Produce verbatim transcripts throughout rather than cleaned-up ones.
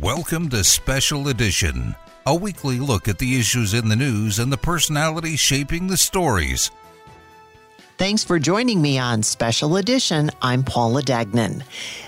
Welcome to Special Edition, a weekly look at the issues in the news and the personalities shaping the stories. Thanks for joining me on Special Edition. I'm Paula Dagnan.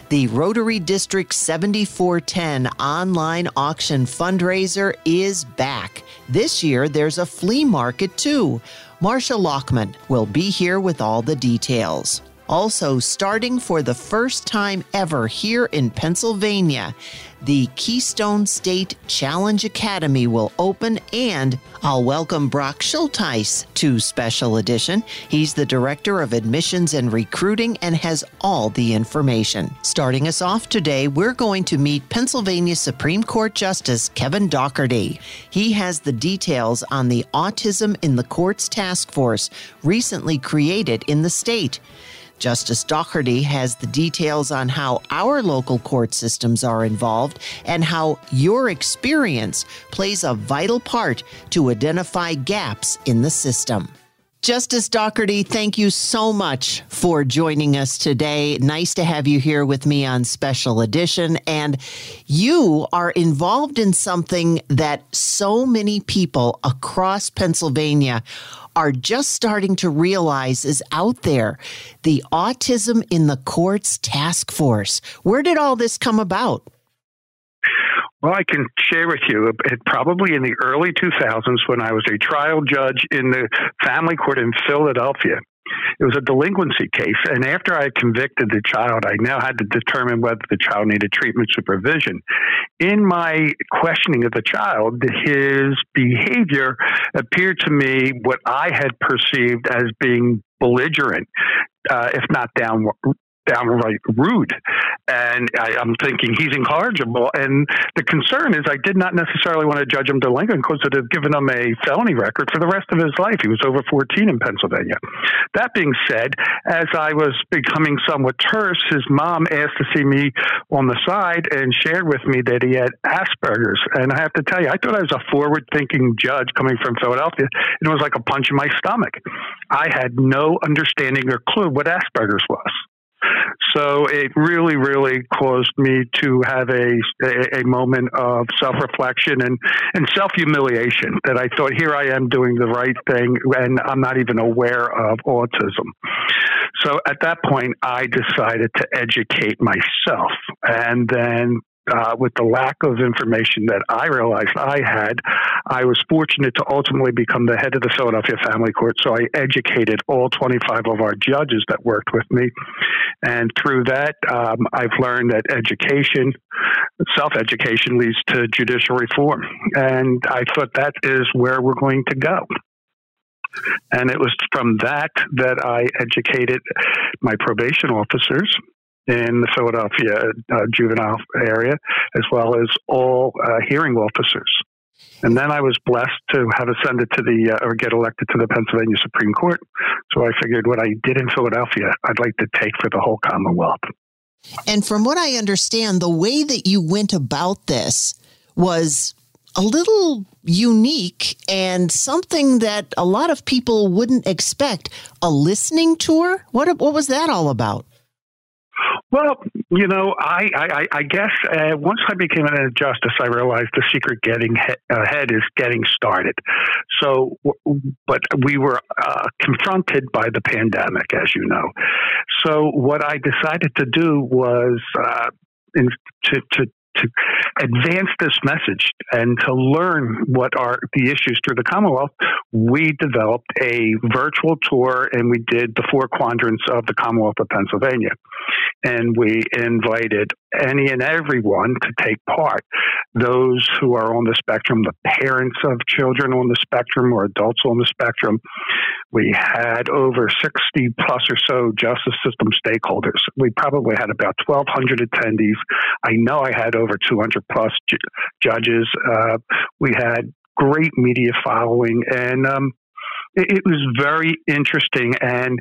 The Rotary District seventy-four ten online auction fundraiser is back. This year, there's a flea market, too. Marcia Loughman will be here with all the details. Also, starting for the first time ever here in Pennsylvania, the Keystone State Challenge Academy will open, and I'll welcome Brock Schultheis to Special Edition. He's the Director of Admissions and Recruiting and has all the information. Starting us off today, we're going to meet Pennsylvania Supreme Court Justice Kevin Dougherty. He has the details on the Autism in the Courts Task Force recently created in the state. Justice Dougherty has the details on how our local court systems are involved and how your experience plays a vital part to identify gaps in the system. Justice Dougherty, thank you so much for joining us today. Nice to have you here with me on Special Edition. And you are involved in something that so many people across Pennsylvania are just starting to realize is out there, the Autism in the Courts Task Force. Where did all this come about? Well, I can share with you, it probably in the early two thousands when I was a trial judge in the family court in Philadelphia. It was a delinquency case, and after I convicted the child, I now had to determine whether the child needed treatment supervision. In my questioning of the child, his behavior appeared to me what I had perceived as being belligerent, uh, if not down. downright rude. And I, I'm thinking he's incorrigible. And the concern is I did not necessarily want to judge him delinquent because it would have given him a felony record for the rest of his life. He was over fourteen in Pennsylvania. That being said, as I was becoming somewhat terse, his mom asked to see me on the side and shared with me that he had Asperger's. And I have to tell you, I thought I was a forward-thinking judge coming from Philadelphia, and it was like a punch in my stomach. I had no understanding or clue what Asperger's was. So it really, really caused me to have a a, a moment of self-reflection and, and self-humiliation that I thought, here I am doing the right thing, and I'm not even aware of autism. So at that point, I decided to educate myself. And then Uh, with the lack of information that I realized I had, I was fortunate to ultimately become the head of the Philadelphia Family Court, so I educated all twenty-five of our judges that worked with me. And through that, um, I've learned that education, self-education leads to judicial reform. And I thought that is where we're going to go. And it was from that that I educated my probation officers in the Philadelphia uh, juvenile area, as well as all uh, hearing officers. And then I was blessed to have ascended to the, uh, or get elected to the Pennsylvania Supreme Court. So I figured what I did in Philadelphia, I'd like to take for the whole Commonwealth. And from what I understand, the way that you went about this was a little unique and something that a lot of people wouldn't expect. A listening tour? What, what was that all about? Well, you know, I, I, I guess uh, once I became a justice, I realized the secret getting he- ahead is getting started. So, but we were uh, confronted by the pandemic, as you know. So what I decided to do was uh, in, to, to to advance this message and to learn what are the issues through the Commonwealth, we developed a virtual tour, and we did the four quadrants of the Commonwealth of Pennsylvania. And we invited any and everyone to take part. Those who are on the spectrum, the parents of children on the spectrum or adults on the spectrum. We had over sixty plus or so justice system stakeholders. We probably had about twelve hundred attendees. I know I had over two hundred plus ju- judges. Uh, we had great media following, and um, it, it was very interesting. And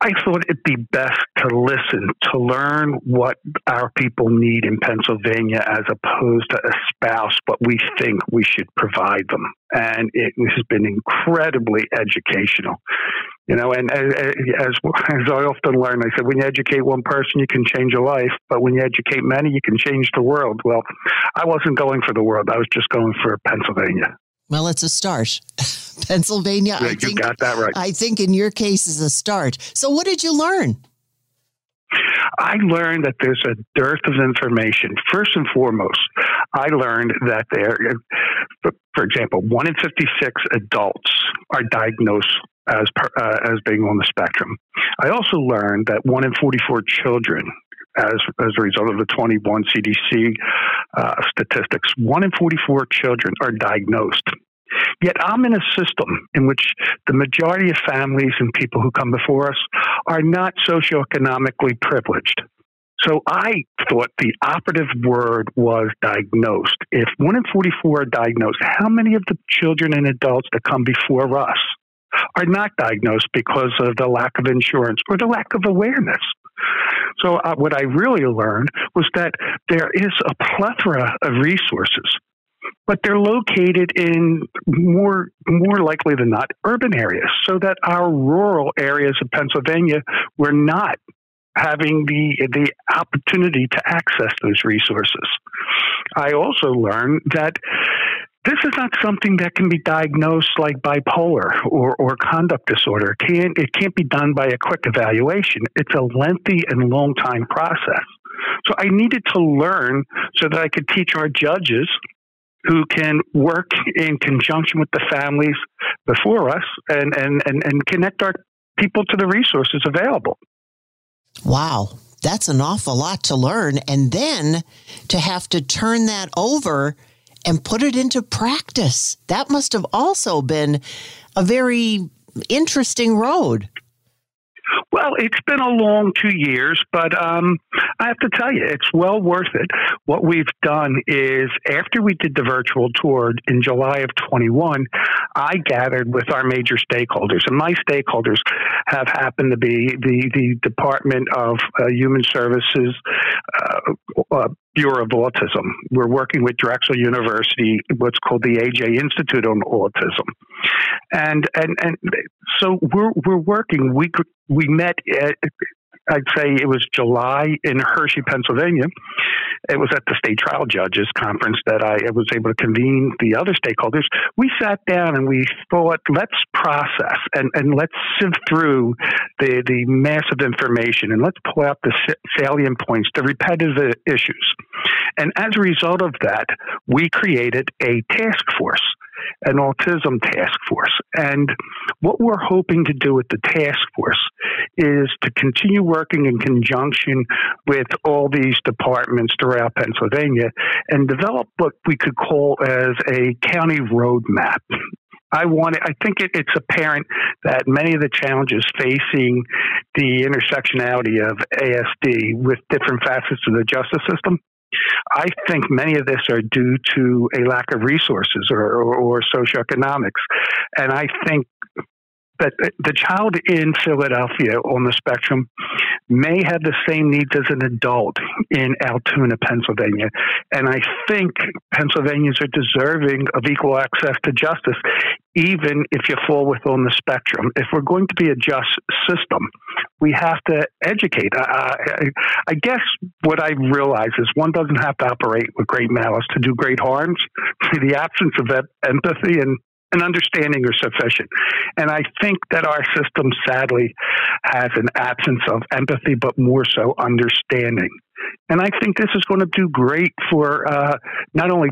I thought it'd be best to listen, to learn what our people need in Pennsylvania as opposed to espouse what we think we should provide them. And it has been incredibly educational. You know, and as, as as I often learn, I said, when you educate one person, you can change a life. But when you educate many, you can change the world. Well, I wasn't going for the world. I was just going for Pennsylvania. Well, it's a start. Pennsylvania, yeah, I think, you got that right. I think in your case is a start. So what did you learn? I learned that there's a dearth of information. First and foremost, I learned that there, for example, one in fifty-six adults are diagnosed as per, uh, as being on the spectrum. I also learned that one in forty-four children, as as a result of the twenty-one C D C uh, statistics, one in forty-four children are diagnosed. Yet I'm in a system in which the majority of families and people who come before us are not socioeconomically privileged. So I thought the operative word was diagnosed. If one in forty-four are diagnosed, how many of the children and adults that come before us are not diagnosed because of the lack of insurance or the lack of awareness? So uh, what I really learned was that there is a plethora of resources, but they're located in more more likely than not urban areas, so that our rural areas of Pennsylvania were not having the the opportunity to access those resources. I also learned that this is not something that can be diagnosed like bipolar or, or conduct disorder. It can't, it can't be done by a quick evaluation. It's a lengthy and long time process. So I needed to learn so that I could teach our judges who can work in conjunction with the families before us and, and, and, and connect our people to the resources available. Wow. That's an awful lot to learn. And then to have to turn that over and put it into practice. That must have also been a very interesting road. Well, it's been a long two years, but um, I have to tell you, it's well worth it. What we've done is, after we did the virtual tour in July of twenty-one, I gathered with our major stakeholders, and my stakeholders have happened to be the, the Department of uh, Human Services uh, uh, Bureau of Autism. We're working with Drexel University, what's called the A J Institute on Autism. And and and so we're we're working. We we met at, I'd say it was July in Hershey, Pennsylvania. It was at the State Trial Judges Conference that I was able to convene the other stakeholders. We sat down and we thought, let's process and, and let's sift through the, the massive information and let's pull out the salient points, the repetitive issues. And as a result of that, we created a task force, an autism task force. And what we're hoping to do with the task force is to continue working in conjunction with all these departments throughout Pennsylvania and develop what we could call as a county roadmap. I want. I think it, it's apparent that many of the challenges facing the intersectionality of A S D with different facets of the justice system, I think many of this are due to a lack of resources or, or, or socioeconomics. And I think that the child in Philadelphia on the spectrum may have the same needs as an adult in Altoona, Pennsylvania. And I think Pennsylvanians are deserving of equal access to justice, even if you fall within the spectrum. If we're going to be a just system, we have to educate. I, I, I guess what I realize is one doesn't have to operate with great malice to do great harms. The absence of empathy and and understanding are sufficient. And I think that our system sadly has an absence of empathy, but more so understanding. And I think this is going to do great for uh, not only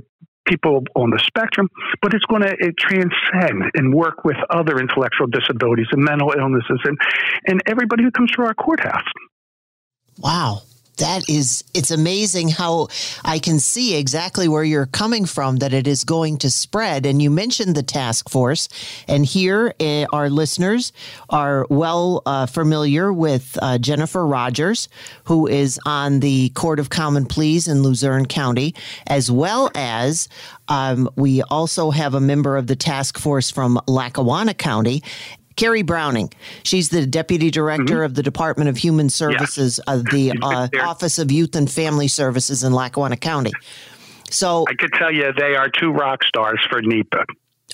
people on the spectrum, but it's going to it transcend and work with other intellectual disabilities and mental illnesses and, and everybody who comes through our courthouse. Wow. That is, it's amazing how I can see exactly where you're coming from, that it is going to spread. And you mentioned the task force, and here uh, our listeners are well uh, familiar with uh, Jennifer Rogers, who is on the Court of Common Pleas in Luzerne County, as well as um, we also have a member of the task force from Lackawanna County, Carrie Browning. She's the Deputy Director mm-hmm. of the Department of Human Services yeah. of the uh, Office of Youth and Family Services in Lackawanna County. So I could tell you they are two rock stars for N E P A.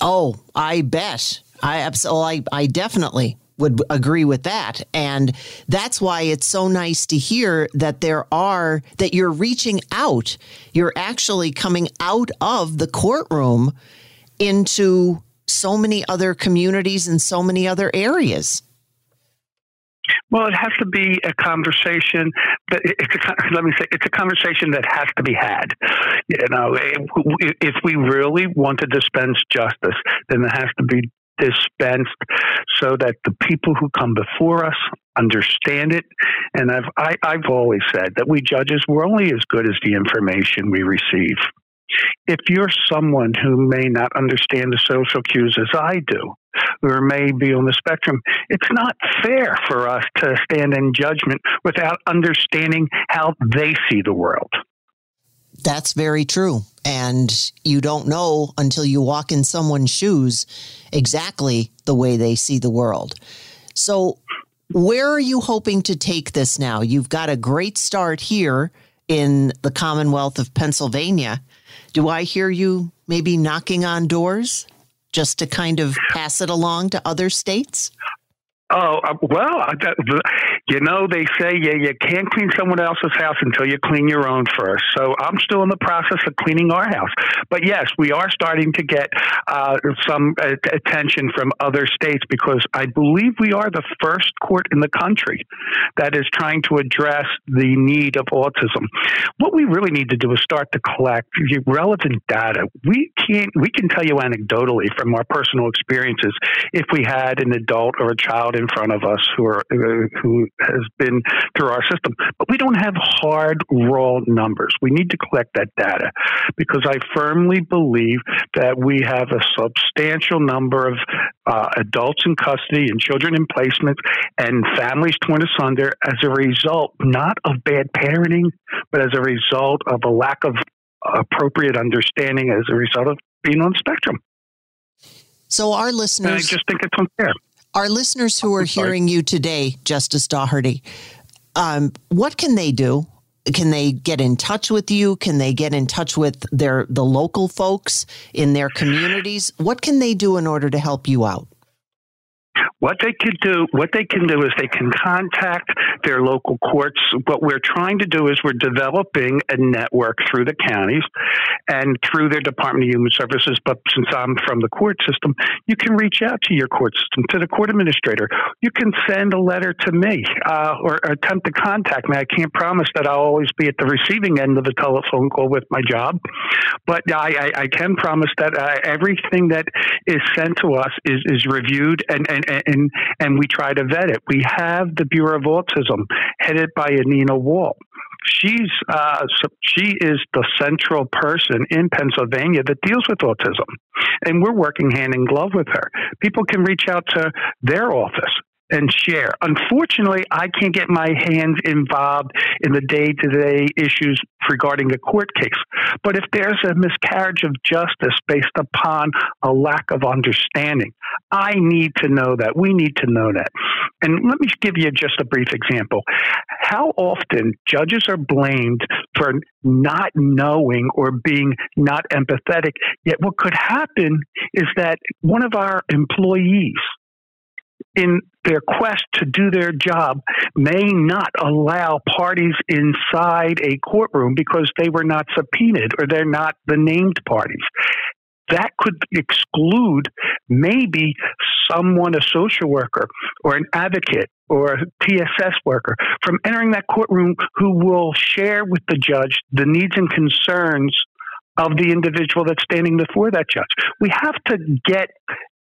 Oh, I bet. I absolutely, I, I definitely would agree with that. And that's why it's so nice to hear that there are, that you're reaching out. You're actually coming out of the courtroom into so many other communities and so many other areas. Well, it has to be a conversation that it's a, let me say it's a conversation that has to be had. You know, if we really want to dispense justice, then it has to be dispensed so that the people who come before us understand it. And I've I, I've always said that we judges, we're only as good as the information we receive. If you're someone who may not understand the social cues as I do, or may be on the spectrum, it's not fair for us to stand in judgment without understanding how they see the world. That's very true. And you don't know until you walk in someone's shoes exactly the way they see the world. So where are you hoping to take this now? You've got a great start here in the Commonwealth of Pennsylvania. Do I hear you maybe knocking on doors just to kind of pass it along to other states? Oh, well, you know, they say yeah, you can't clean someone else's house until you clean your own first. So I'm still in the process of cleaning our house. But yes, we are starting to get uh, some uh, attention from other states because I believe we are the first court in the country that is trying to address the need of autism. What we really need to do is start to collect relevant data. We can't, we can tell you anecdotally from our personal experiences if we had an adult or a child in front of us who are who has been through our system, but we don't have hard raw numbers. We need to collect that data because I firmly believe that we have a substantial number of uh, adults in custody and children in placement and families torn asunder as a result, not of bad parenting, but as a result of a lack of appropriate understanding as a result of being on the spectrum. So our listeners, and I just think it's unfair. Our listeners who are hearing you today, Justice Dougherty, um, what can they do? Can they get in touch with you? Can they get in touch with their the local folks in their communities? What can they do in order to help you out? What they can do, what they can do is they can contact their local courts. What we're trying to do is we're developing a network through the counties and through their Department of Human Services. But since I'm from the court system, you can reach out to your court system, to the court administrator. You can send a letter to me uh, or attempt to contact me. I can't promise that I'll always be at the receiving end of the telephone call with my job, but I, I, I can promise that uh, everything that is sent to us is, is reviewed and, and And, and, and we try to vet it. We have the Bureau of Autism headed by Anina Wall. She's uh, she is the central person in Pennsylvania that deals with autism, and we're working hand in glove with her. People can reach out to their office and share. Unfortunately, I can't get my hands involved in the day-to-day issues regarding a court case. But if there's a miscarriage of justice based upon a lack of understanding, I need to know that. We need to know that. And let me give you just a brief example. How often judges are blamed for not knowing or being not empathetic, yet what could happen is that one of our employees in their quest to do their job may not allow parties inside a courtroom because they were not subpoenaed or they're not the named parties. that could exclude maybe someone, a social worker or an advocate or a T S S worker, from entering that courtroom, who will share with the judge the needs and concerns of the individual that's standing before that judge. We have to get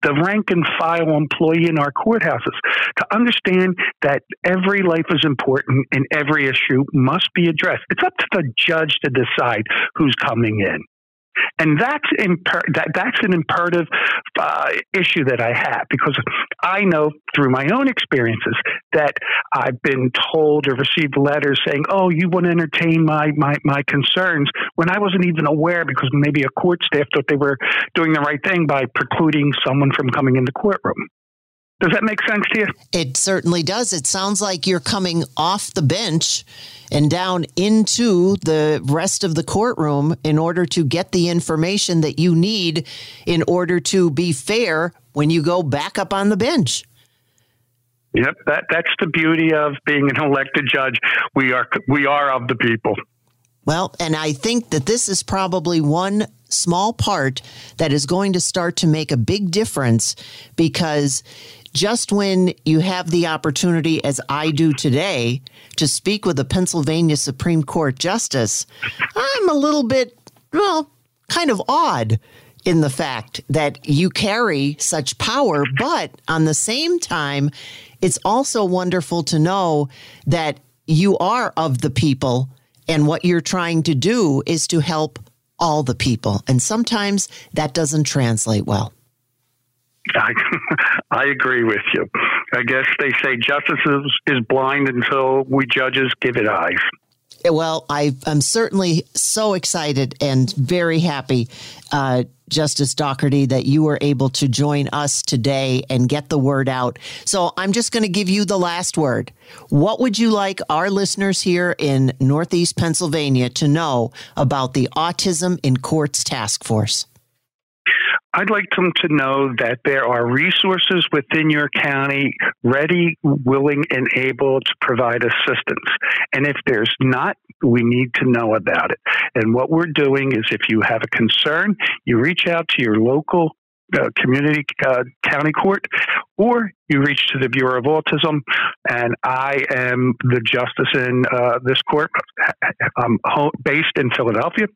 the rank and file employee in our courthouses to understand that every life is important and every issue must be addressed. It's up to the judge to decide who's coming in. And that's imper- that, that's an imperative uh, issue that I have, because I know through my own experiences that I've been told or received letters saying, oh, you want to entertain my, my, my concerns, when I wasn't even aware, because maybe a court staff thought they were doing the right thing by precluding someone from coming in the courtroom. Does that make sense to you? It certainly does. It sounds like you're coming off the bench and down into the rest of the courtroom in order to get the information that you need in order to be fair when you go back up on the bench. Yep, that, that's the beauty of being an elected judge. We are we are of the people. Well, and I think that this is probably one small part that is going to start to make a big difference, because just when you have the opportunity, as I do today, to speak with a Pennsylvania Supreme Court justice, I'm a little bit, well, kind of awed in the fact that you carry such power. But on the same time, it's also wonderful to know that you are of the people. And what you're trying to do is to help all the people. And sometimes that doesn't translate well. I, I agree with you. I guess they say justice is, is blind until we judges give it eyes. Well, I, I'm certainly so excited and very happy, uh, Justice Dougherty, that you were able to join us today and get the word out. So I'm just going to give you the last word. What would you like our listeners here in Northeast Pennsylvania to know about the Autism in Courts Task Force? I'd like them to know that there are resources within your county ready, willing, and able to provide assistance. And if there's not, we need to know about it. And what we're doing is, if you have a concern, you reach out to your local uh, community uh, county court, or you reach to the Bureau of Autism. And I am the justice in uh, this court. I'm based in Philadelphia.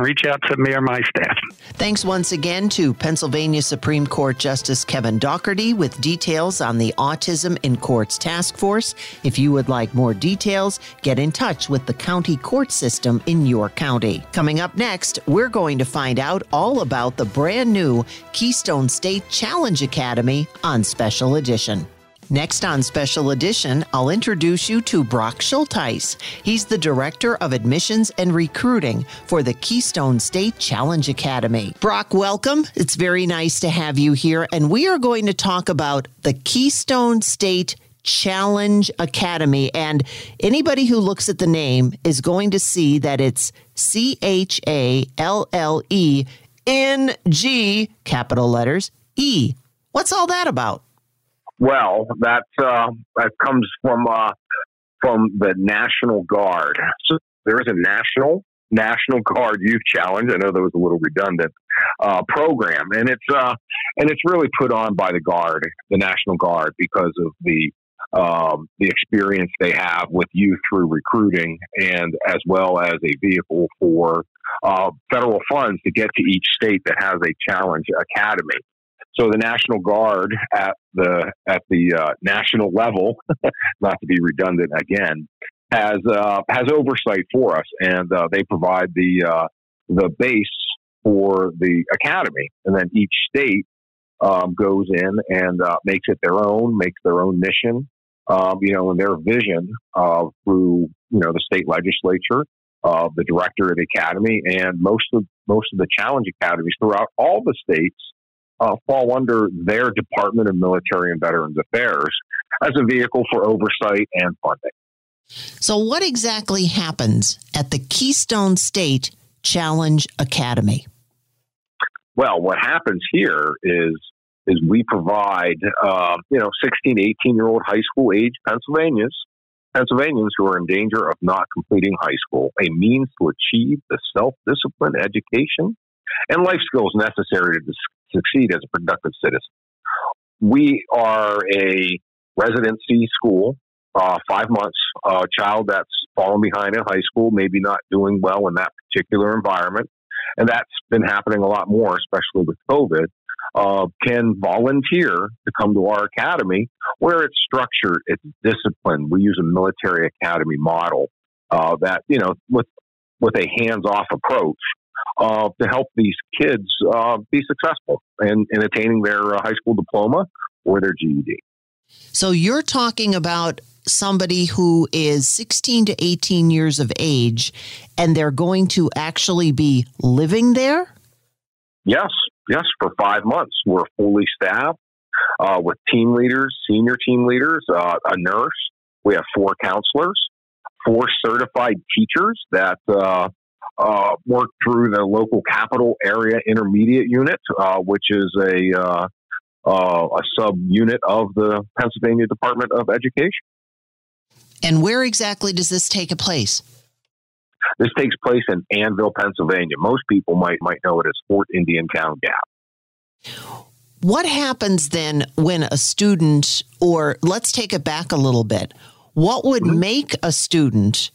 Reach out to me or my staff. Thanks once again to Pennsylvania Supreme Court Justice Kevin Dougherty with details on the Autism in Courts Task Force. If you would like more details, get in touch with the county court system in your county. Coming up next, we're going to find out all about the brand new Keystone State Challenge Academy on Special Edition. Next on Special Edition, I'll introduce you to Brock Schultheis. He's the Director of Admissions and Recruiting for the Keystone State Challenge Academy. Brock, welcome. It's very nice to have you here. And we are going to talk about the Keystone State Challenge Academy. And anybody who looks at the name is going to see that it's C H A L L E N G, capital letters, E. What's all that about? Well, that's, uh, that comes from uh, from the National Guard. So there is a National National Guard Youth Challenge. I know that was a little redundant uh, program, and it's uh, and it's really put on by the Guard, the National Guard, because of the um, the experience they have with youth through recruiting, and as well as a vehicle for uh, federal funds to get to each state that has a challenge academy. So the National Guard at the at the uh, national level, not to be redundant again, has uh, has oversight for us, and uh, they provide the uh, the base for the academy, and then each state um, goes in and uh, makes it their own, makes their own mission, um, you know, and their vision uh, through you know the state legislature, uh, the director of the academy, and most of most of the challenge academies throughout all the states. Uh, fall under their Department of Military and Veterans Affairs as a vehicle for oversight and funding. So what exactly happens at the Keystone State Challenge Academy? Well, what happens here is is we provide, uh, you know, sixteen to eighteen-year-old high school-age Pennsylvanians, Pennsylvanians who are in danger of not completing high school, a means to achieve the self-discipline education and life skills necessary to succeed as a productive citizen. We are a residency school, uh, five months, a uh, child that's fallen behind in high school, maybe not doing well in that particular environment. And that's been happening a lot more, especially with COVID, uh, can volunteer to come to our academy where it's structured, it's disciplined. We use a military academy model uh, that, you know, with with a hands-off approach uh, to help these kids uh, be successful in, in attaining their uh, high school diploma or their G E D. So you're talking about somebody who is sixteen to eighteen years of age, and they're going to actually be living there? Yes, yes, for five months. We're fully staffed uh, with team leaders, senior team leaders, uh, a nurse. We have four counselors, four certified teachers that uh, uh, work through the local capital area intermediate unit, uh, which is a uh, uh, a sub-unit of the Pennsylvania Department of Education. And where exactly does this take a place? This takes place in Annville, Pennsylvania. Most people might might know it as Fort Indiantown Gap. What happens then when a student, or let's take it back a little bit, what would mm-hmm. make a student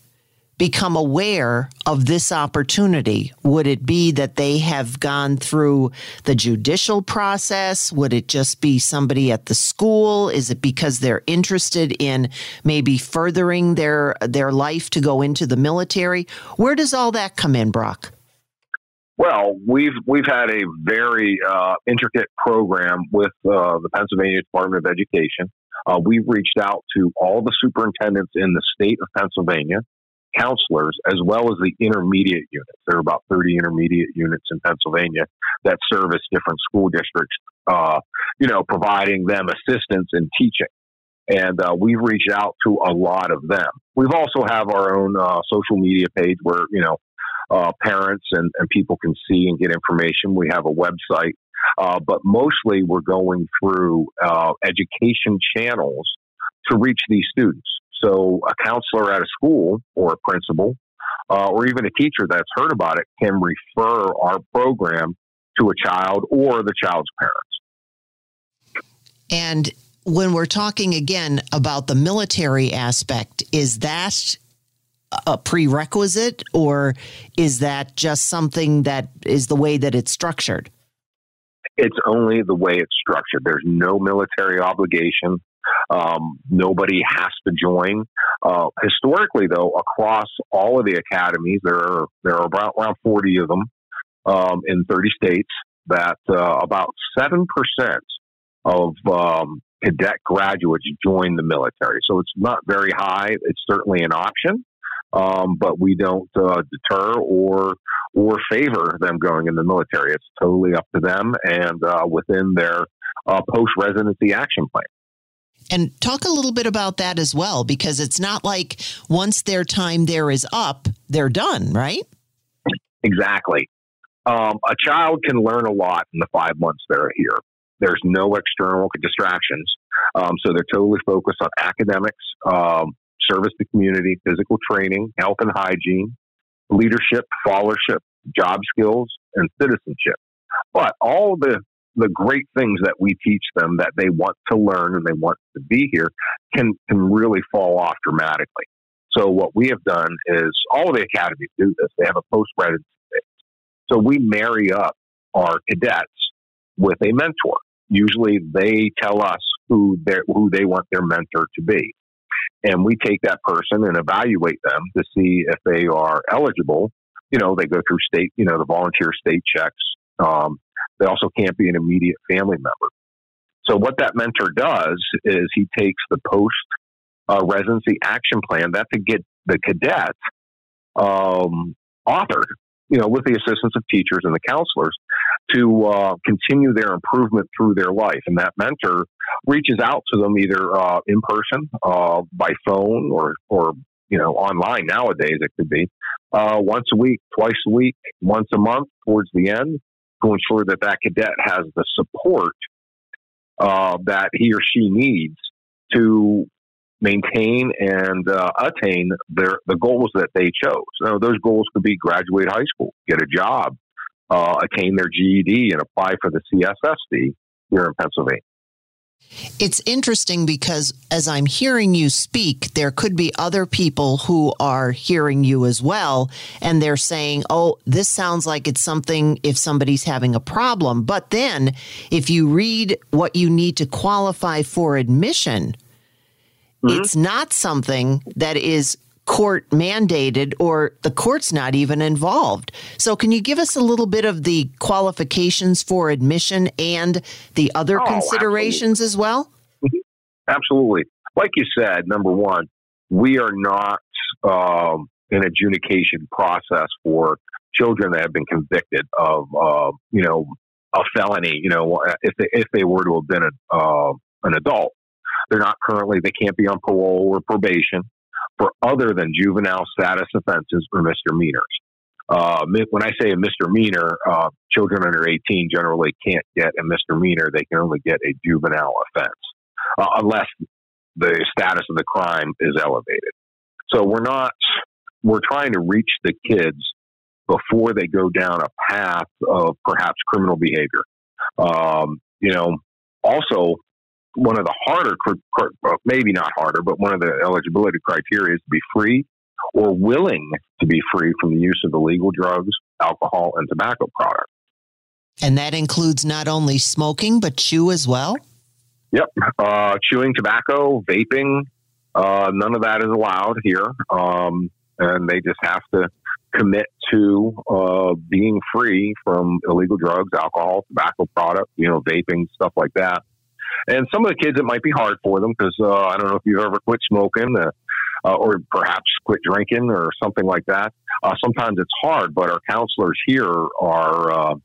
become aware of this opportunity? Would it be that they have gone through the judicial process? Would it just be somebody at the school? Is it because they're interested in maybe furthering their their life to go into the military? Where does all that come in, Brock? Well, we've we've had a very uh, intricate program with uh, the Pennsylvania Department of Education. Uh, we've reached out to all the superintendents in the state of Pennsylvania, counselors, as well as the intermediate units. There are about thirty intermediate units in Pennsylvania that service different school districts, uh, you know, providing them assistance in teaching. And uh, we've reached out to a lot of them. We've also have our own uh, social media page where, you know, uh, parents and, and people can see and get information. We have a website, uh, but mostly we're going through uh, education channels to reach these students. So a counselor at a school or a principal uh, or even a teacher that's heard about it can refer our program to a child or the child's parents. And when we're talking again about the military aspect, is that a prerequisite or is that just something that is the way that it's structured? It's only the way it's structured. There's no military obligation. Um, nobody has to join. Uh, historically, though, across all of the academies, there are there are about around forty of them um, in thirty states. That uh, about seven percent of um, cadet graduates join the military. So it's not very high. It's certainly an option, um, but we don't uh, deter or or favor them going in the military. It's totally up to them and uh, within their uh, post-residency action plan. And talk a little bit about that as well, because it's not like once their time there is up, they're done, right? Exactly. Um, a child can learn a lot in the five months they're here. There's no external distractions. Um, so they're totally focused on academics, um, service to community, physical training, health and hygiene, leadership, followership, job skills, and citizenship. But all the the great things that we teach them that they want to learn and they want to be here can, can really fall off dramatically. So what we have done is all of the academies do this. They have a post-residency phase. So we marry up our cadets with a mentor. Usually they tell us who they who they want their mentor to be. And we take that person and evaluate them to see if they are eligible. You know, they go through state, you know, the volunteer state checks. Um, They also can't be an immediate family member. So what that mentor does is he takes the post-residency uh, action plan that to get the cadet um, authored, you know, with the assistance of teachers and the counselors to uh, continue their improvement through their life. And that mentor reaches out to them either uh, in person, uh, by phone, or, or you know, online nowadays it could be, uh, once a week, twice a week, once a month towards the end, to ensure that that cadet has the support uh, that he or she needs to maintain and uh, attain their the goals that they chose. Now, those goals could be graduate high school, get a job, uh, attain their G E D and apply for the C S S D here in Pennsylvania. It's interesting because as I'm hearing you speak, there could be other people who are hearing you as well, and they're saying, oh, this sounds like it's something if somebody's having a problem. But then if you read what you need to qualify for admission, mm-hmm. it's not something that is court mandated or the court's not even involved. So can you give us a little bit of the qualifications for admission and the other oh, considerations absolutely. as well? Absolutely. Like you said, number one, we are not um, an adjudication process for children that have been convicted of, uh, you know, a felony, you know, if they, if they were to have been a, uh, an adult. They're not currently, they can't be on parole or probation for other than juvenile status offenses or misdemeanors. Uh, when I say a misdemeanor, uh, children under eighteen generally can't get a misdemeanor. They can only get a juvenile offense uh, unless the status of the crime is elevated. So we're not, we're trying to reach the kids before they go down a path of perhaps criminal behavior. Um, you know, also, one of the harder, maybe not harder, but one of the eligibility criteria is to be free or willing to be free from the use of illegal drugs, alcohol, and tobacco products. And that includes not only smoking, but chew as well? Yep. Uh, chewing tobacco, vaping, uh, none of that is allowed here. Um, and they just have to commit to uh, being free from illegal drugs, alcohol, tobacco products, you know, vaping, stuff like that. And some of the kids, it might be hard for them because uh, I don't know if you've ever quit smoking uh, uh, or perhaps quit drinking or something like that. Uh, sometimes it's hard, but our counselors here are uh,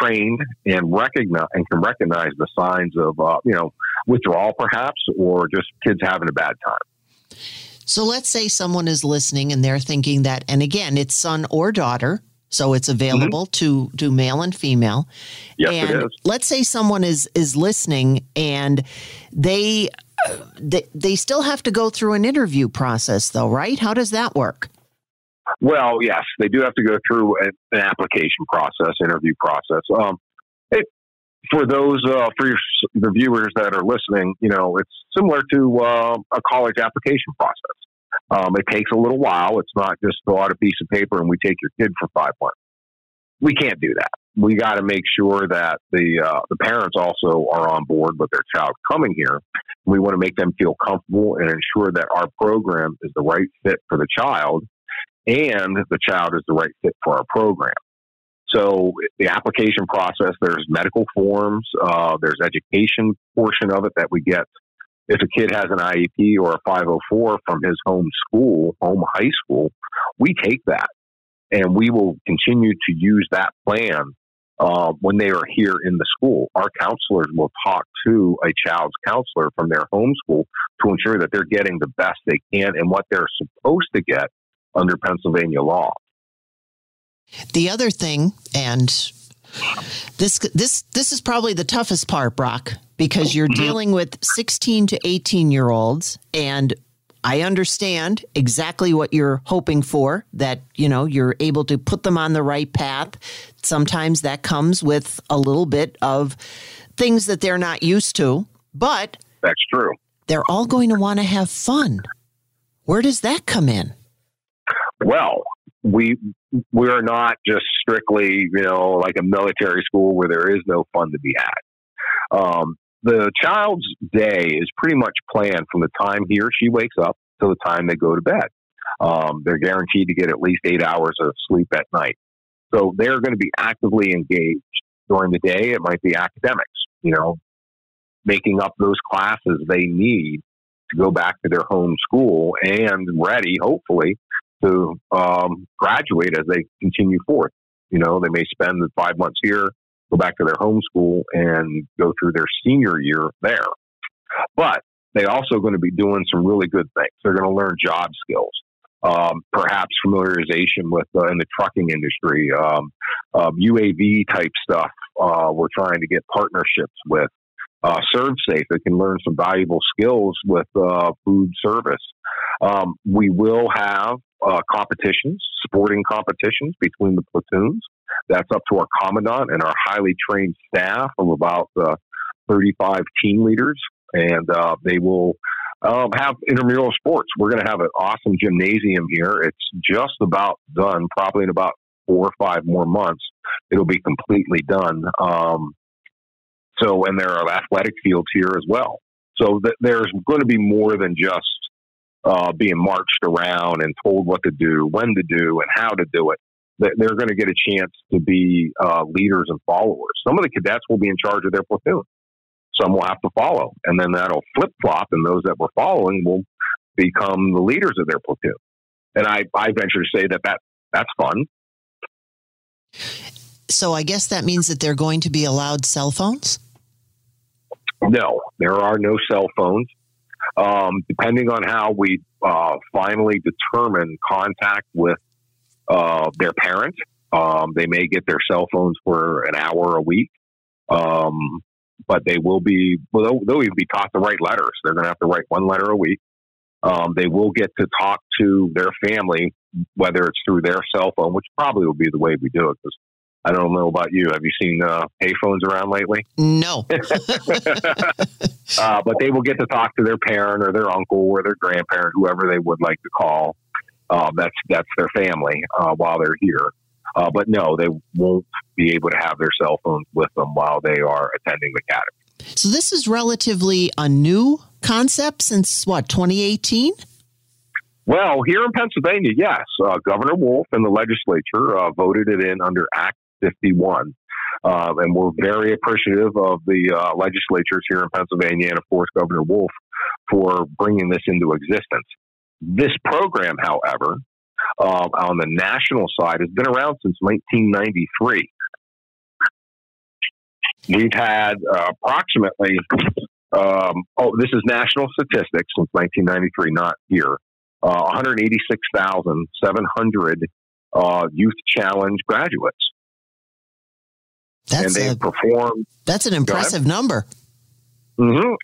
trained and recognize and can recognize the signs of, uh, you know, withdrawal perhaps, or just kids having a bad time. So let's say someone is listening and they're thinking that, and again, it's son or daughter. So it's available mm-hmm. to, to male and female. Yes, and it is. Let's say someone is, is listening and they, they they still have to go through an interview process though, right? How does that work? Well, yes, they do have to go through an application process, interview process. Um, it, for those, uh, for your, the viewers that are listening, you know, it's similar to uh, a college application process. Um, it takes a little while. It's not just throw out a piece of paper and we take your kid for five months. We can't do that. We got to make sure that the uh, the parents also are on board with their child coming here. We want to make them feel comfortable and ensure that our program is the right fit for the child and the child is the right fit for our program. So the application process, there's medical forms, uh, there's education portion of it that we get. If a kid has an I E P or a five oh four from his home school, home high school, we take that and we will continue to use that plan uh, when they are here in the school. Our counselors will talk to a child's counselor from their home school to ensure that they're getting the best they can and what they're supposed to get under Pennsylvania law. The other thing, and this this this is probably the toughest part, Brock, because you're dealing with sixteen to eighteen year olds, and I understand exactly what you're hoping for, that, you know, you're able to put them on the right path. Sometimes that comes with a little bit of things that they're not used to, but that's true. They're all going to want to have fun. Where does that come in? Well, we we're not just strictly, you know, like a military school where there is no fun to be had. Um, the child's day is pretty much planned from the time he or she wakes up to the time they go to bed. Um, they're guaranteed to get at least eight hours of sleep at night. So they're going to be actively engaged during the day. It might be academics, you know, making up those classes they need to go back to their home school and ready, hopefully, to um, graduate as they continue forth. You know, they may spend the five months here, go back to their home school and go through their senior year there. But they're also going to be doing some really good things. They're going to learn job skills, um, perhaps familiarization with uh, in the trucking industry, um, um, U A V type stuff. Uh, we're trying to get partnerships with uh, ServSafe. They can learn some valuable skills with uh, food service. Um, we will have uh, competitions, sporting competitions between the platoons. That's up to our commandant and our highly trained staff of about uh, thirty-five team leaders. And uh, they will um, have intramural sports. We're going to have an awesome gymnasium here. It's just about done, probably in about four or five more months. It'll be completely done. Um, so, and there are athletic fields here as well. So th- there's going to be more than just uh, being marched around and told what to do, when to do, and how to do it. They're going to get a chance to be uh, leaders and followers. Some of the cadets will be in charge of their platoon. Some will have to follow, and then that'll flip-flop, and those that were following will become the leaders of their platoon. And I, I venture to say that, that that's fun. So I guess that means that they're going to be allowed cell phones? No, there are no cell phones. Um, depending on how we uh, finally determine contact with uh, their parent, um, they may get their cell phones for an hour a week. Um, But they will be, well, they'll, they'll even be taught to write letters. They're going to have to write one letter a week. Um, they will get to talk to their family, whether it's through their cell phone, which probably will be the way we do it. Because I don't know about you. Have you seen uh, pay phones around lately? No. uh, but they will get to talk to their parent or their uncle or their grandparent, whoever they would like to call. Um, that's, that's their family uh, while they're here. Uh, but no, they won't be able to have their cell phones with them while they are attending the academy. So this is relatively a new concept since, what, twenty eighteen? Well, here in Pennsylvania, yes. Uh, Governor Wolf and the legislature uh, voted it in under Act Fifty-One. Uh, and we're very appreciative of the uh, legislatures here in Pennsylvania and, of course, Governor Wolf for bringing this into existence. This program, however, Uh, on the national side has been around since nineteen ninety-three. We've had uh, approximately, um, oh, this is national statistics since nineteen ninety-three, not here, uh, one hundred eighty-six thousand seven hundred uh, Youth Challenge graduates. That's and they've a, performed. That's an impressive number. Mm-hmm.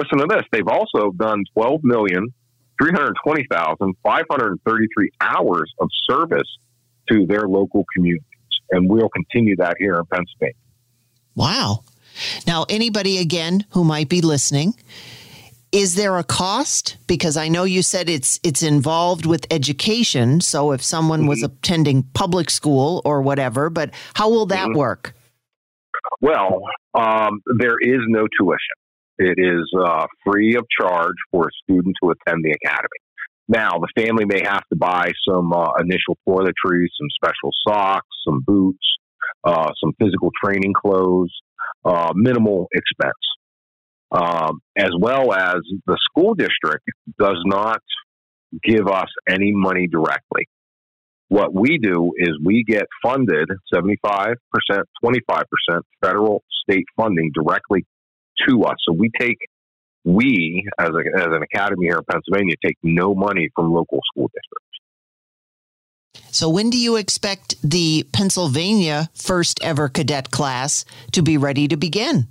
Listen to this. They've also done twelve million Three hundred twenty thousand five hundred thirty-three hours of service to their local communities, and we'll continue that here in Pennsylvania. Wow! Now, anybody again who might be listening, is there a cost? Because I know you said it's it's involved with education. So, if someone mm-hmm. was attending public school or whatever, but how will that mm-hmm. work? Well, um, there is no tuition. It is uh, free of charge for a student to attend the academy. Now, the family may have to buy some uh, initial toiletries, some special socks, some boots, uh, some physical training clothes, uh, minimal expense. Um, as well as the school district does not give us any money directly. What we do is we get funded seventy-five percent, twenty-five percent federal state funding directly to us. So we take, we as, a, as an academy here in Pennsylvania, take no money from local school districts. So when do you expect the Pennsylvania first ever cadet class to be ready to begin?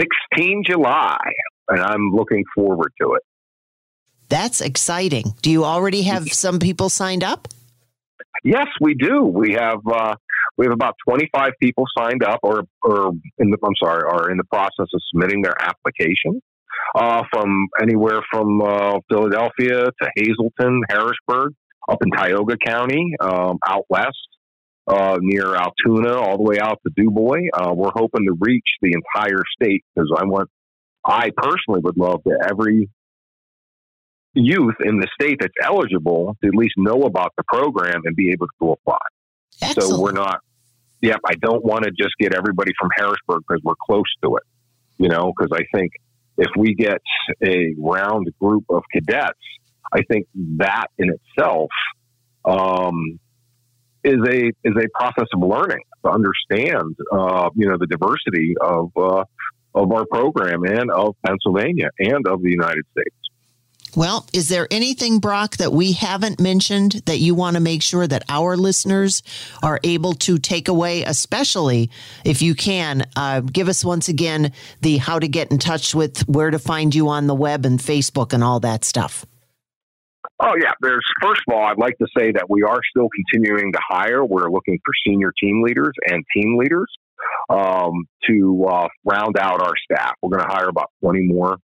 sixteenth of July, and I'm looking forward to it. That's exciting. Do you already have some people signed up? Yes, we do. We have, uh, We have about twenty-five people signed up, or, or in the, I'm sorry, are in the process of submitting their application uh, from anywhere from uh, Philadelphia to Hazleton, Harrisburg, up in Tioga County, um, out west uh, near Altoona, all the way out to DuBois. Uh, we're hoping to reach the entire state because I want, I personally would love to every youth in the state that's eligible to at least know about the program and be able to apply. Excellent. So we're not. Yep, I don't want to just get everybody from Harrisburg because we're close to it, you know, because I think if we get a round group of cadets, I think that in itself um, is a is a process of learning to understand, uh, you know, the diversity of uh, of our program and of Pennsylvania and of the United States. Well, is there anything, Brock, that we haven't mentioned that you want to make sure that our listeners are able to take away, especially if you can? Uh, give us once again the how to get in touch with, where to find you on the web and Facebook and all that stuff. Oh, yeah. There's, first of all, I'd like to say that we are still continuing to hire. We're looking for senior team leaders and team leaders um, to uh, round out our staff. We're going to hire about twenty more.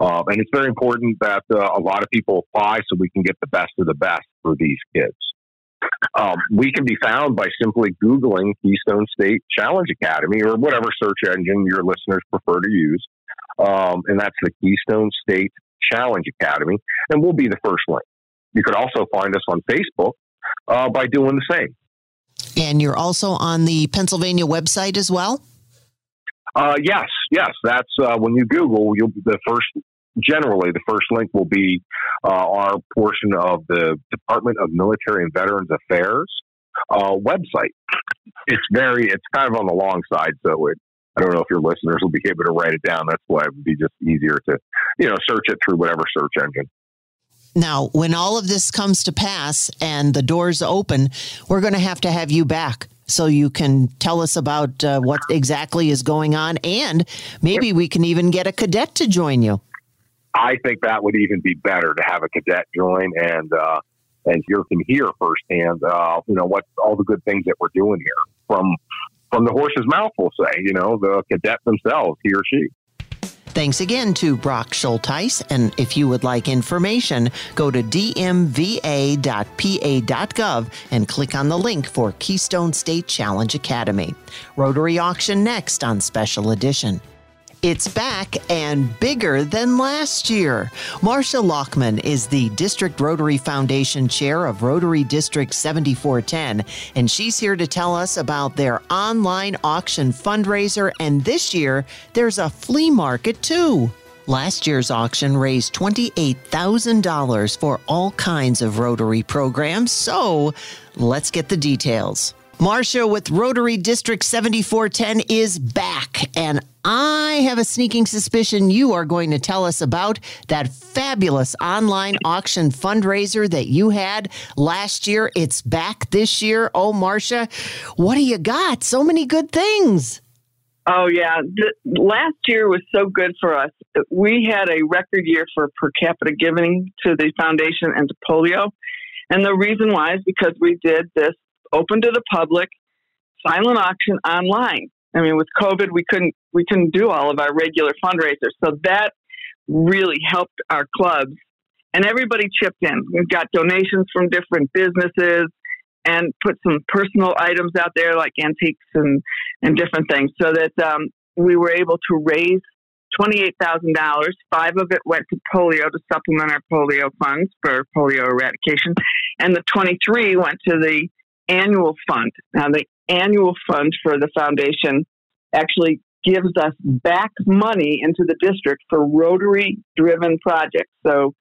Uh, and it's very important that uh, a lot of people apply so we can get the best of the best for these kids. Um, we can be found by simply Googling Keystone State Challenge Academy or whatever search engine your listeners prefer to use. Um, and that's the Keystone State Challenge Academy. And we'll be the first link. You could also find us on Facebook uh, by doing the same. And you're also on the Pennsylvania website as well? Uh, yes, yes. That's uh, when you Google, you'll be the first. Generally, the first link will be uh, our portion of the Department of Military and Veterans Affairs uh, website. It's very, it's kind of on the long side, so it, I don't know if your listeners will be able to write it down. That's why it would be just easier to, you know, search it through whatever search engine. Now, when all of this comes to pass and the doors open, we're going to have to have you back so you can tell us about uh, what exactly is going on, and maybe we can even get a cadet to join you. I think that would even be better to have a cadet join and uh, and hear from here firsthand, uh, you know, what all the good things that we're doing here from from the horse's mouth, we'll say, you know, the cadet themselves, he or she. Thanks again to Brock Schultheis. And if you would like information, go to d m v a dot p a dot gov and click on the link for Keystone State Challenge Academy. Rotary Auction next on Special Edition. It's back and bigger than last year. Marcia Loughman is the District Rotary Foundation Chair of Rotary District seventy-four ten, and she's here to tell us about their online auction fundraiser, and this year there's a flea market too. Last year's auction raised twenty-eight thousand dollars for all kinds of Rotary programs, so let's get the details. Marcia with Rotary District seventy-four ten is back, and I have a sneaking suspicion you are going to tell us about that fabulous online auction fundraiser that you had last year. It's back this year. Oh, Marcia, what do you got? So many good things. Oh, yeah. The, last year was so good for us. We had a record year for per capita giving to the foundation and to polio. And the reason why is because we did this open to the public silent auction online. I mean, with COVID, we couldn't we couldn't do all of our regular fundraisers. So that really helped our clubs. And everybody chipped in. We've got donations from different businesses and put some personal items out there like antiques and, and different things so that um, we were able to raise twenty-eight thousand dollars. Five of it went to polio to supplement our polio funds for polio eradication. And the twenty-three went to the annual fund. Now, the annual fund for the foundation actually gives us back money into the district for Rotary-driven projects. So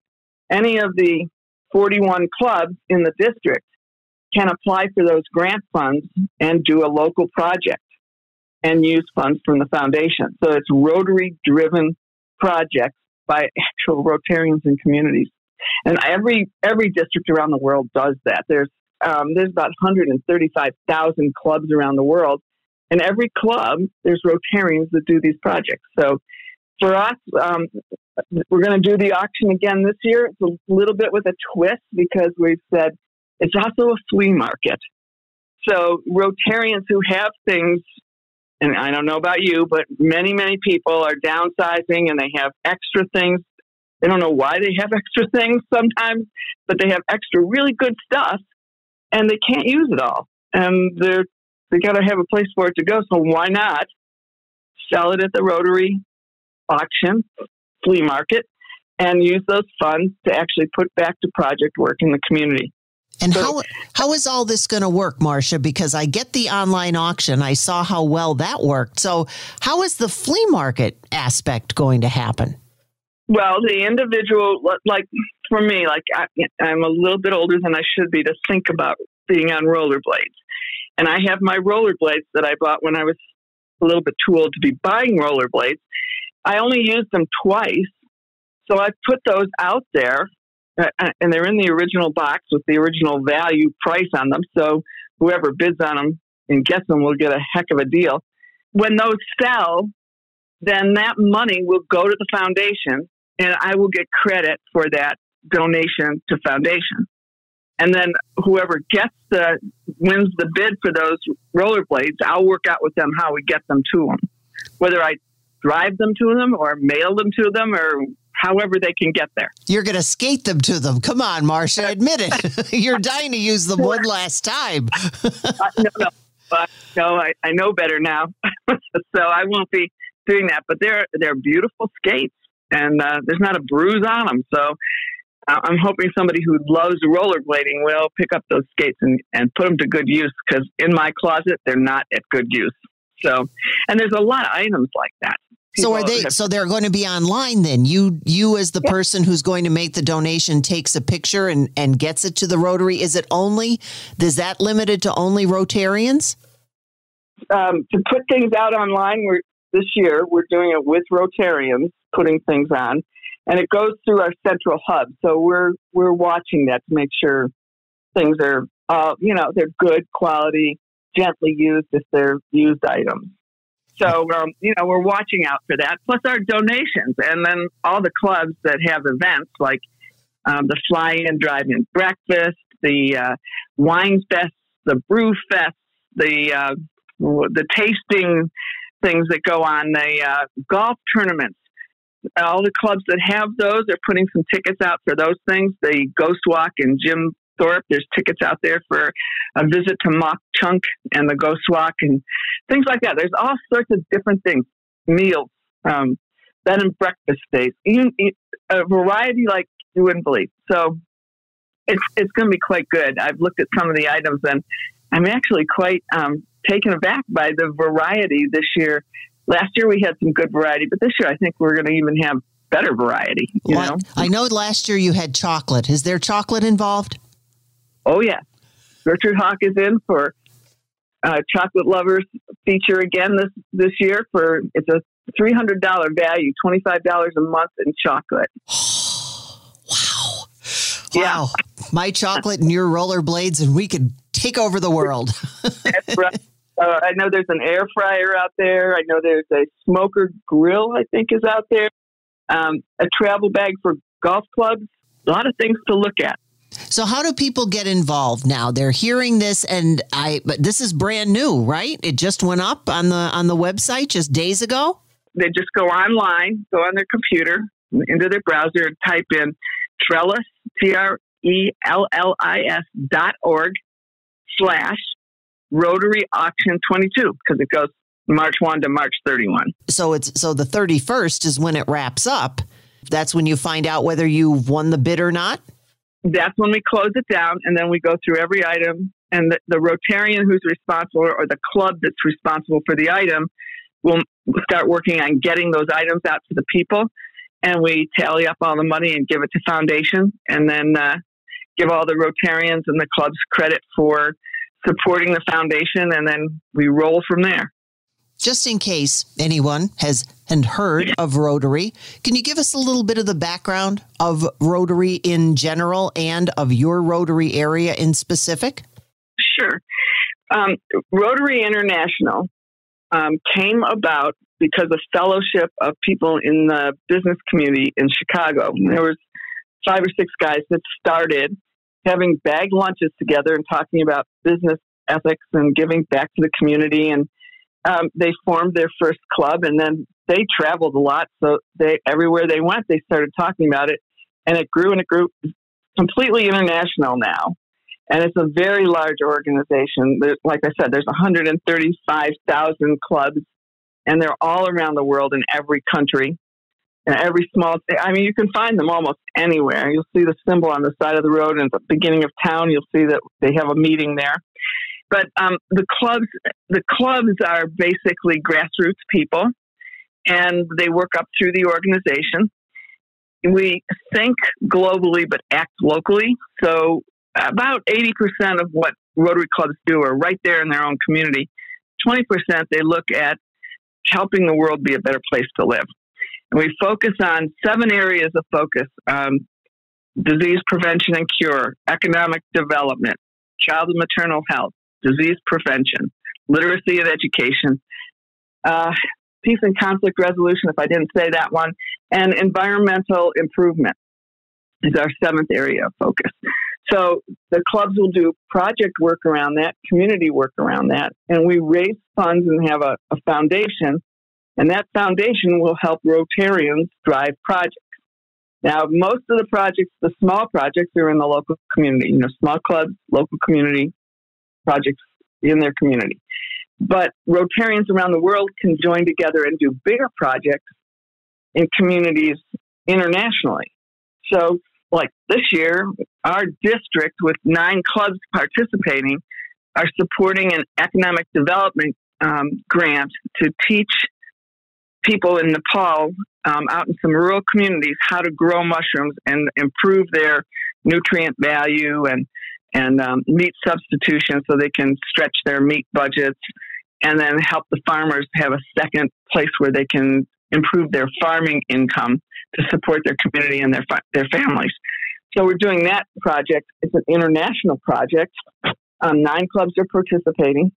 any of the forty-one clubs in the district can apply for those grant funds and do a local project and use funds from the foundation. So it's Rotary-driven projects by actual Rotarians and communities. And every every district around the world does that. There's Um, there's about one hundred thirty-five thousand clubs around the world, and every club, there's Rotarians that do these projects. So for us, um, we're going to do the auction again this year. It's a little bit with a twist because we've said it's also a flea market. So Rotarians who have things, and I don't know about you, but many, many people are downsizing and they have extra things. They don't know why they have extra things sometimes, but they have extra really good stuff. And they can't use it all. And they're, they got to have a place for it to go. So why not sell it at the Rotary auction, flea market, and use those funds to actually put back to project work in the community. And so, how how is all this going to work, Marcia? Because I get the online auction. I saw how well that worked. So how is the flea market aspect going to happen? Well, the individual, like for me, like I, I'm a little bit older than I should be to think about being on rollerblades. And I have my rollerblades that I bought when I was a little bit too old to be buying rollerblades. I only used them twice. So I put those out there and they're in the original box with the original value price on them. So whoever bids on them and gets them will get a heck of a deal. When those sell, then that money will go to the foundation. And I will get credit for that donation to foundation. And then whoever gets the, wins the bid for those rollerblades, I'll work out with them how we get them to them, whether I drive them to them or mail them to them or however they can get there. You're going to skate them to them. Come on, Marcia, admit it. You're dying to use them one last time. uh, no, no, but, no I, I know better now, so I won't be doing that. But they're, they're beautiful skates, and uh, there's not a bruise on them, so... I'm hoping somebody who loves rollerblading will pick up those skates and, and put them to good use, because in my closet, they're not at good use. So, and there's a lot of items like that. People so are they, have, so they're going to be online then? You, you as the yeah. person who's going to make the donation takes a picture and, and gets it to the Rotary. Is it only, is that limited to only Rotarians? Um, to put things out online, we're, this year, we're doing it with Rotarians, putting things on. And it goes through our central hub, so we're we're watching that to make sure things are, uh, you know, they're good quality, gently used if they're used items. So, um, you know, we're watching out for that. Plus our donations, and then all the clubs that have events like um, the fly-in, drive-in breakfast, the uh, wine fest, the brew fest, the uh, the tasting things that go on, the uh, golf tournaments. All the clubs that have those are putting some tickets out for those things. The Ghost Walk in Jim Thorpe, there's tickets out there for a visit to Mock Chunk and the Ghost Walk and things like that. There's all sorts of different things, meals, um, bed and breakfast days, even, a variety like you wouldn't believe. So it's it's going to be quite good. I've looked at some of the items, and I'm actually quite um, taken aback by the variety this year. Last year we had some good variety, but this year I think we're going to even have better variety. You well, know? I know last year you had chocolate. Is there chocolate involved? Oh, yeah. Gertrude Hawk is in for uh, Chocolate Lovers feature again this, this year. for It's a three hundred dollars value, twenty-five dollars a month in chocolate. Wow. Yeah. Wow. My chocolate and your rollerblades, and we could take over the world. That's right. Uh, I know there's an air fryer out there. I know there's a smoker grill, I think, is out there. Um, a travel bag for golf clubs. A lot of things to look at. So how do people get involved now? They're hearing this, and I. But this is brand new, right? It just went up on the on the website just days ago? They just go online, go on their computer, into their browser, and type in Trellis, T R E L L I S dot org slash Rotary Auction twenty-two, because it goes March first to March thirty-first. So it's so the thirty-first is when it wraps up. That's when you find out whether you won the bid or not? That's when we close it down, and then we go through every item, and the, the Rotarian who's responsible or the club that's responsible for the item will start working on getting those items out to the people, and we tally up all the money and give it to foundation, and then uh, give all the Rotarians and the clubs credit for supporting the foundation, and then we roll from there. Just in case anyone has and heard of Rotary, can you give us a little bit of the background of Rotary in general and of your Rotary area in specific? Sure. Um, Rotary International um, came about because of fellowship of people in the business community in Chicago. There was five or six guys that started having bag lunches together and talking about business ethics and giving back to the community. And um, they formed their first club, and then they traveled a lot. So they everywhere they went, they started talking about it, and it grew and it grew. Completely international now. And it's a very large organization. There's, like I said, there's one hundred thirty-five thousand clubs, and they're all around the world in every country. And every small, I mean, you can find them almost anywhere. You'll see the symbol on the side of the road, and at the beginning of town, you'll see that they have a meeting there. But um, the clubs, the clubs are basically grassroots people, and they work up through the organization. We think globally, but act locally. So about eighty percent of what Rotary clubs do are right there in their own community. twenty percent they look at helping the world be a better place to live. And we focus on seven areas of focus: um, disease prevention and cure, economic development, child and maternal health, disease prevention, literacy and education, uh, peace and conflict resolution, if I didn't say that one, and environmental improvement. is our seventh area of focus. So the clubs will do project work around that, community work around that, and we raise funds and have a, a foundation, and that foundation will help Rotarians drive projects. Now, most of the projects, the small projects, are in the local community, you know, small clubs, local community projects in their community. But Rotarians around the world can join together and do bigger projects in communities internationally. So, like this year, our district with nine clubs participating are supporting an economic development um, grant to teach people in Nepal um, out in some rural communities how to grow mushrooms and improve their nutrient value and and um, meat substitution so they can stretch their meat budgets, and then help the farmers have a second place where they can improve their farming income to support their community and their their families. So we're doing that project. It's an international project. Um, nine clubs are participating.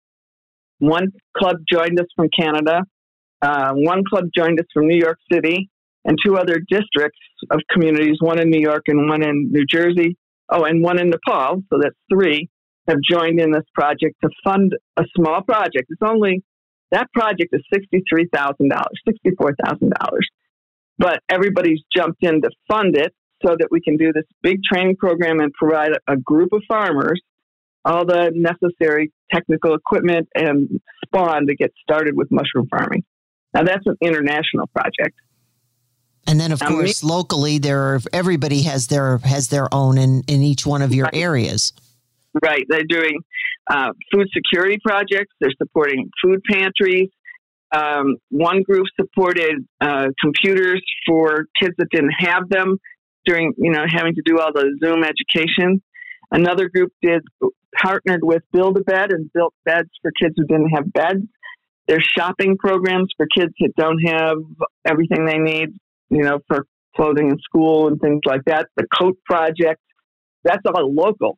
One club joined us from Canada. Uh, one club joined us from New York City and two other districts of communities, one in New York and one in New Jersey. Oh, and one in Nepal. So that's three have joined in this project to fund a small project. It's only, that project is sixty-three thousand dollars, sixty-four thousand dollars. But everybody's jumped in to fund it so that we can do this big training program and provide a group of farmers all the necessary technical equipment and spawn to get started with mushroom farming. Now, that's an international project. And then, of um, course, we, locally, there are, everybody has their has their own in, in each one of your right. areas. Right. They're doing uh, food security projects. They're supporting food pantries. Um, one group supported uh, computers for kids that didn't have them during, you know, having to do all the Zoom education. Another group did partnered with Build-A-Bed and built beds for kids who didn't have beds. There's shopping programs for kids that don't have everything they need, you know, for clothing and school and things like that. The coat project, that's all local.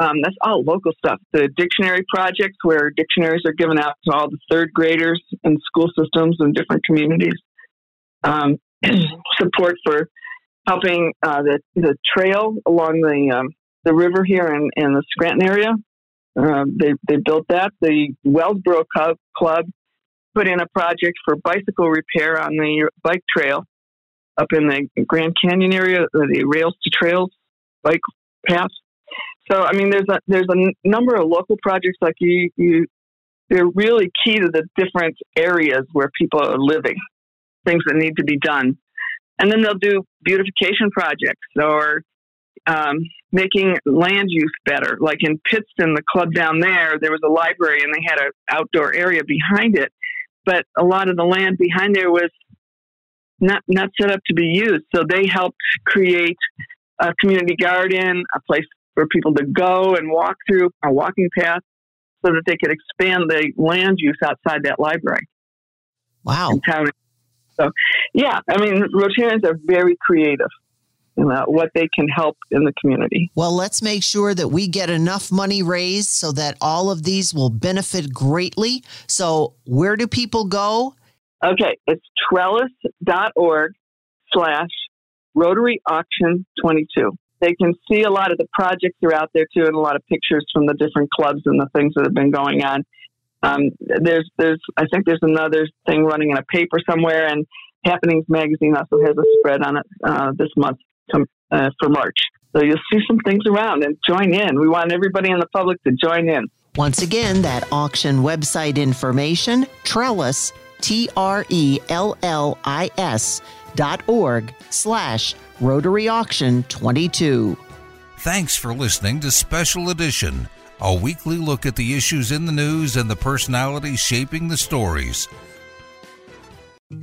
Um, that's all local stuff. The dictionary project, where dictionaries are given out to all the third graders in school systems in different communities. Um, support for helping uh, the the trail along the um, the river here in, in the Scranton area. Uh, they they built that. The Wellsboro Club, Club put in a project for bicycle repair on the bike trail up in the Grand Canyon area, the Rails to Trails bike path. So, I mean, there's a there's a n- number of local projects like you, you, they're really key to the different areas where people are living, things that need to be done. And then they'll do beautification projects or um, making land use better. Like in Pittston, the club down there, there was a library and they had an outdoor area behind it. But a lot of the land behind there was not not set up to be used. So they helped create a community garden, a place for people to go and walk through, a walking path, so that they could expand the land use outside that library. Wow. So, yeah, I mean, Rotarians are very creative in uh, what they can help in the community. Well, let's make sure that we get enough money raised so that all of these will benefit greatly. So where do people go? Okay, it's trellis.org slash Rotary Auction twenty-two. They can see a lot of the projects that are out there, too, and a lot of pictures from the different clubs and the things that have been going on. Um, there's, there's, I think there's another thing running in a paper somewhere, and Happenings Magazine also has a spread on it uh, this month come, uh, for March. So you'll see some things around and join in. We want everybody in the public to join in. Once again, that auction website information, Trellis, T R E L L I S dot org slash Rotary Auction twenty-two. Thanks for listening to Special Edition, a weekly look at the issues in the news and the personalities shaping the stories.